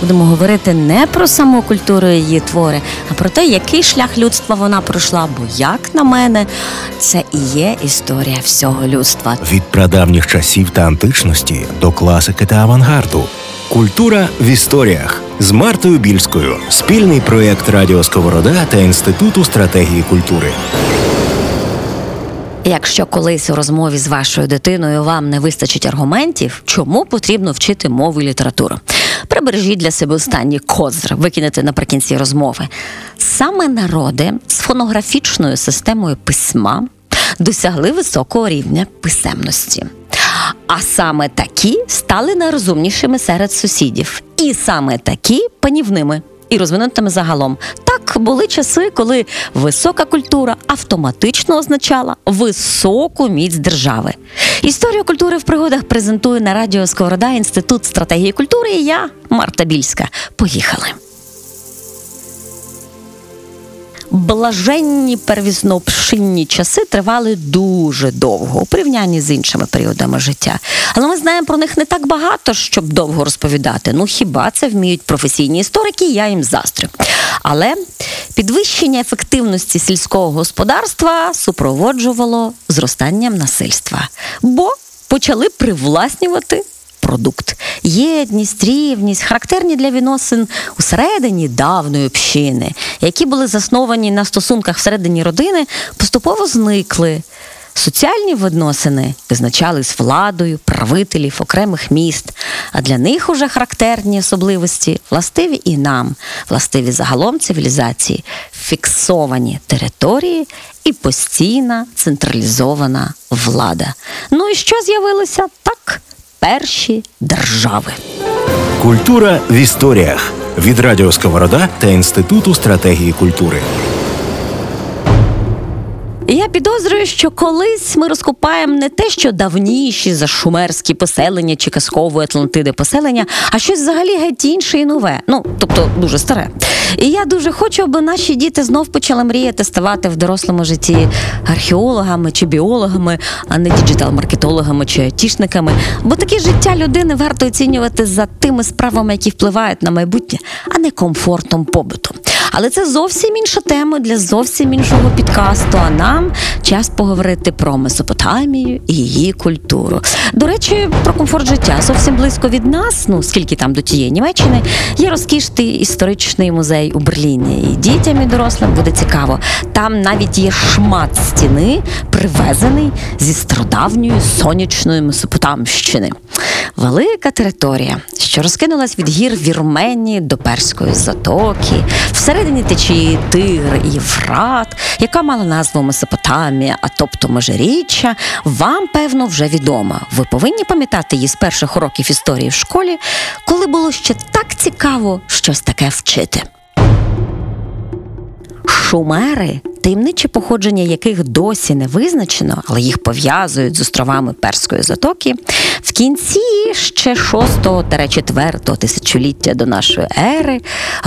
Будемо говорити не про саму культуру і її твори, а про те, який шлях людства вона пройшла, бо, як на мене, це і є історія всього людства. Від прадавніх часів та античності до класики та авангарду. Культура в історіях з Мартою Більською. Спільний проєкт Радіо Сковорода та Інституту стратегії культури. Якщо колись у розмові з вашою дитиною вам не вистачить аргументів, чому потрібно вчити мову і літературу? Прибережіть для себе останній козир, викинете наприкінці розмови. Саме народи з фонографічною системою письма досягли високого рівня писемності. А саме такі стали найрозумнішими серед сусідів. І саме такі панівними і розвинутими загалом. Так були часи, коли висока культура автоматично означала високу міць держави. Історію культури в пригодах презентує на радіо Сковорода Інститут стратегії культури і я, Марта Більська. Поїхали! Блаженні первіснопшинні часи тривали дуже довго у порівнянні з іншими періодами життя. Але ми знаємо про них не так багато, щоб довго розповідати. Ну, хіба це вміють професійні історики, я їм заздрю. Але підвищення ефективності сільського господарства супроводжувало зростанням насильства. Бо почали привласнювати продукт. Єдність, рівність, характерні для відносин усередині давньої общини, які були засновані на стосунках всередині родини, поступово зникли. Соціальні відносини визначались владою, правителів, окремих міст, а для них уже характерні особливості, властиві і нам, властиві загалом цивілізації, фіксовані території і постійна централізована влада. Ну і що з'явилося? Так, перші держави. Культура в історіях. Від Радіо Сковорода та Інституту стратегії культури. Я підозрюю, що колись ми розкопаємо не те, що давніші за шумерські поселення чи казкової Атлантиди поселення, а щось взагалі геть інше і нове. Ну, тобто, дуже старе. І я дуже хочу, аби наші діти знов почали мріяти ставати в дорослому житті археологами чи біологами, а не діджитал-маркетологами чи айтішниками. Бо таке життя людини варто оцінювати за тими справами, які впливають на майбутнє, а не комфортом побуту. Але це зовсім інша тема для зовсім іншого підкасту, а нам час поговорити про Месопотамію і її культуру. До речі, про комфорт життя. Зовсім близько від нас, ну, скільки там до тієї Німеччини, є розкішний історичний музей у Берліні. І дітям, і дорослим буде цікаво. Там навіть є шмат стіни, привезений зі стародавньої сонячної Месопотамщини. Велика територія, що розкинулась від гір Вірменії до Перської затоки, всередині течії Тигр і Єфрат, яка мала назву Месопотамія, а тобто Межиріччя, вам, певно, вже відома. Ви повинні пам'ятати її з перших уроків історії в школі, коли було ще так цікаво щось таке вчити. Шумери, таємниче походження яких досі не визначено, але їх пов'язують з островами Перської затоки, в кінці ще 6-4 тисячоліття до нашої ери,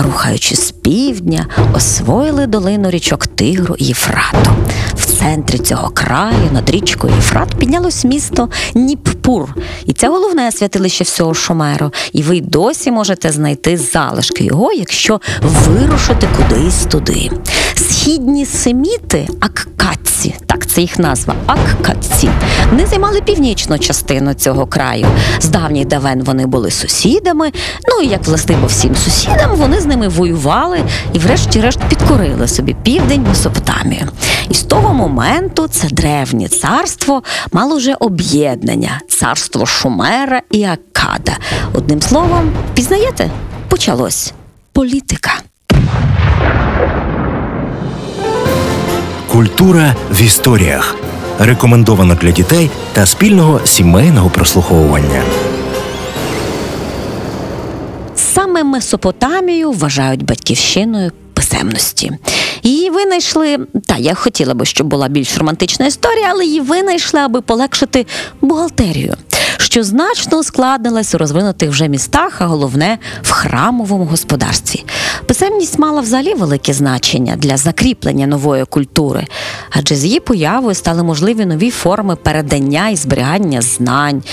рухаючи з півдня, освоїли долину річок Тигру і Єфрату. В центрі цього краю, над річкою Єфрат, піднялось місто Ніппур. І це головне святилище всього Шумеру. І ви досі можете знайти залишки його, якщо вирушити кудись туди. Східні семіти – аккадці, так це їх назва – аккадці, вони займали північну частину цього краю. З давніх давен вони були сусідами, ну і як властиво всім сусідам, вони з ними воювали і врешті-решт підкорили собі південь Месопотамію. І з того моменту це древнє царство мало вже об'єднання – царство Шумера і Аккада. Одним словом, пізнаєте? Почалось політика. Культура в історіях. Рекомендовано для дітей та спільного сімейного прослуховування. Саме Месопотамію вважають батьківщиною писемності. Її винайшли, я хотіла би, щоб була більш романтична історія, але її винайшли, аби полегшити бухгалтерію. що значно ускладнилась у розвинутих вже містах, а головне – в храмовому господарстві. Писемність мала взагалі велике значення для закріплення нової культури, адже з її появою стали можливі нові форми передання і зберігання знань,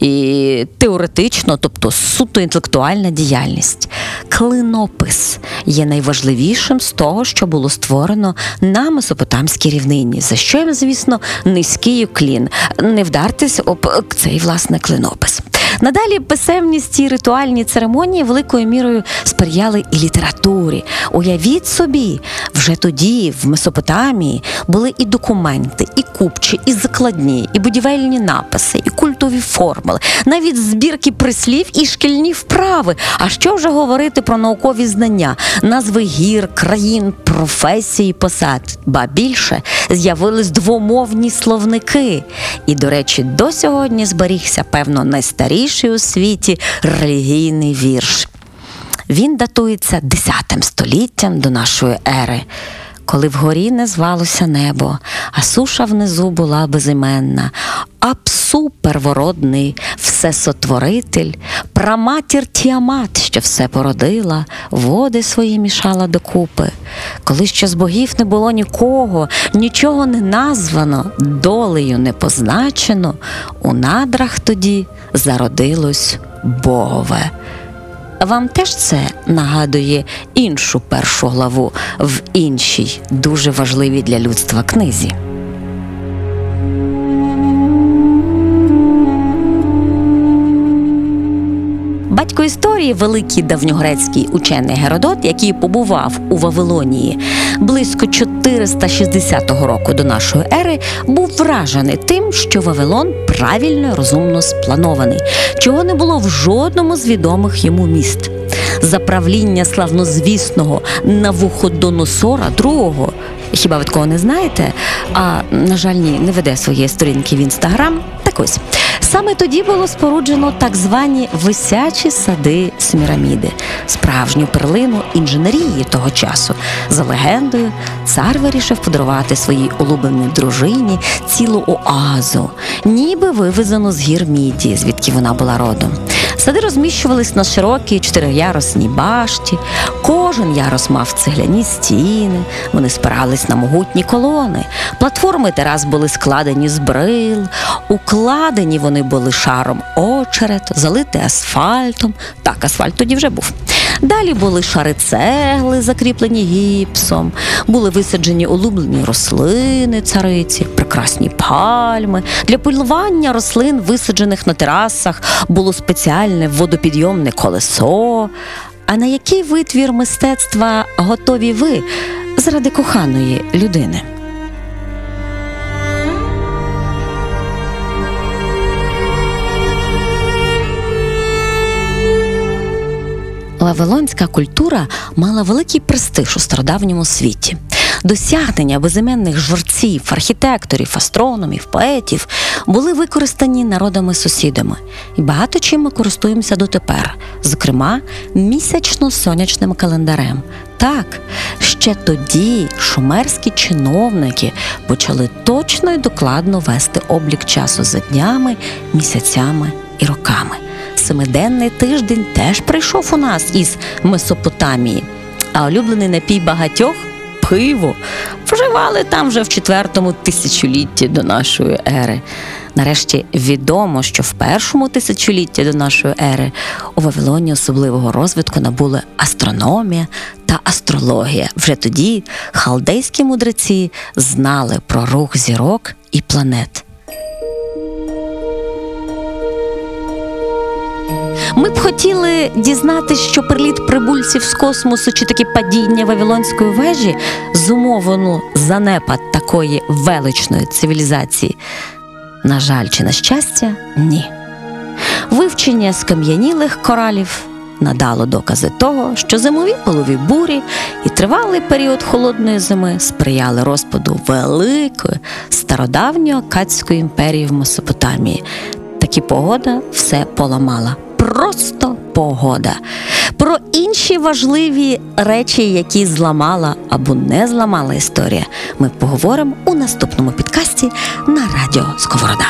і теоретично, тобто суто інтелектуальна діяльність. Клинопис є найважливішим з того, що було створено на Месопотамській рівнині, за що їм, звісно, низький уклін. Не вдартись об цей, власне, клинопис. Надалі писемність і ритуальні церемонії великою мірою сприяли і літературі. Уявіть собі, вже тоді в Месопотамії були і документи, і купчі, і закладні, і будівельні написи, і культові формули, навіть збірки прислів і шкільні вправи. А що вже говорити про наукові знання, назви гір, країн, професій, посад. Ба більше, з'явились двомовні словники. І, до речі, до сьогодні зберігся, певно, найстаріший у світі релігійний вірш. Він датується 10 століттям до нашої ери, коли вгорі не звалося небо, а суша внизу була безіменна. А псу первородний, всесотворитель, праматір Тіамат, що все породила, води свої мішала докупи. Коли ще з богів не було нікого, нічого не названо, долею не позначено, у надрах тоді зародилось Богове. Вам теж це нагадує іншу першу главу в іншій, дуже важливій для людства книзі. Батько історії, великий давньогрецький учений Геродот, який побував у Вавилонії близько 460 року до нашої ери, був вражений тим, що Вавилон правильно і розумно спланований, чого не було в жодному з відомих йому міст. За правління славнозвісного Навуходоносора II, хіба ви такого не знаєте? А, на жаль, ні, не веде своєї сторінки в Інстаграм. Так ось. Саме тоді було споруджено так звані «Висячі сади Семираміди», справжню перлину інженерії того часу. За легендою, цар вирішив подарувати своїй улюбленій дружині цілу оазу, ніби вивезену з гір Мідії, звідки вона була родом. Сади розміщувались на широкій чотириярусній башті, кожен ярус мав цегляні стіни, вони спирались на могутні колони, платформи терас були складені з брил, укладені вони були шаром очерет, залити асфальтом, так асфальт тоді вже був. Далі були шари цегли, закріплені гіпсом, були висаджені улюблені рослини цариці, прекрасні пальми. Для полювання рослин, висаджених на терасах, було спеціальне водопідйомне колесо. А на який витвір мистецтва готові ви заради коханої людини? Вавилонська культура мала великий престиж у стародавньому світі. Досягнення безіменних журців, архітекторів, астрономів, поетів були використані народами-сусідами. І багато чим ми користуємося дотепер, зокрема, місячно-сонячним календарем. Так, ще тоді шумерські чиновники почали точно і докладно вести облік часу за днями, місяцями і роками. Семиденний тиждень теж прийшов у нас із Месопотамії, а улюблений напій багатьох – пиво. Вживали там вже в 4 тисячолітті до нашої ери. Нарешті відомо, що в 1 тисячолітті до нашої ери у Вавилоні особливого розвитку набули астрономія та астрологія. Вже тоді халдейські мудреці знали про рух зірок і планет. Ми б хотіли дізнатися, що приліт прибульців з космосу чи таке падіння Вавилонської вежі зумовлено занепад такої величної цивілізації. На жаль, чи на щастя, ні. Вивчення скам'янілих коралів надало докази того, що зимові пилові бурі і тривалий період холодної зими сприяли розпаду великої стародавньої Аккадської імперії в Месопотамії. Такі погода все поламала. Просто погода. Про інші важливі речі, які зламала або не зламала історія, ми поговоримо у наступному підкасті на радіо «Сковорода».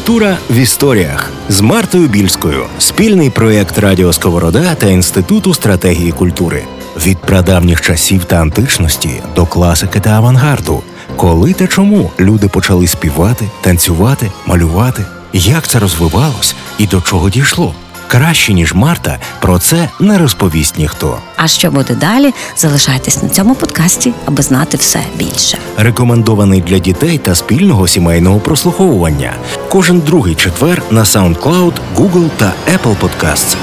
Культура в історіях з Мартою Більською. Спільний проєкт Радіо Сковорода та Інституту стратегії культури. Від прадавніх часів та античності до класики та авангарду. Коли та чому люди почали співати, танцювати, малювати? Як це розвивалось і до чого дійшло? Краще, ніж Марта, про це не розповість ніхто. А що буде далі? Залишайтесь на цьому подкасті, аби знати все більше. Рекомендований для дітей та спільного сімейного прослуховування. Кожен другий четвер на SoundCloud, Google та Apple Podcasts.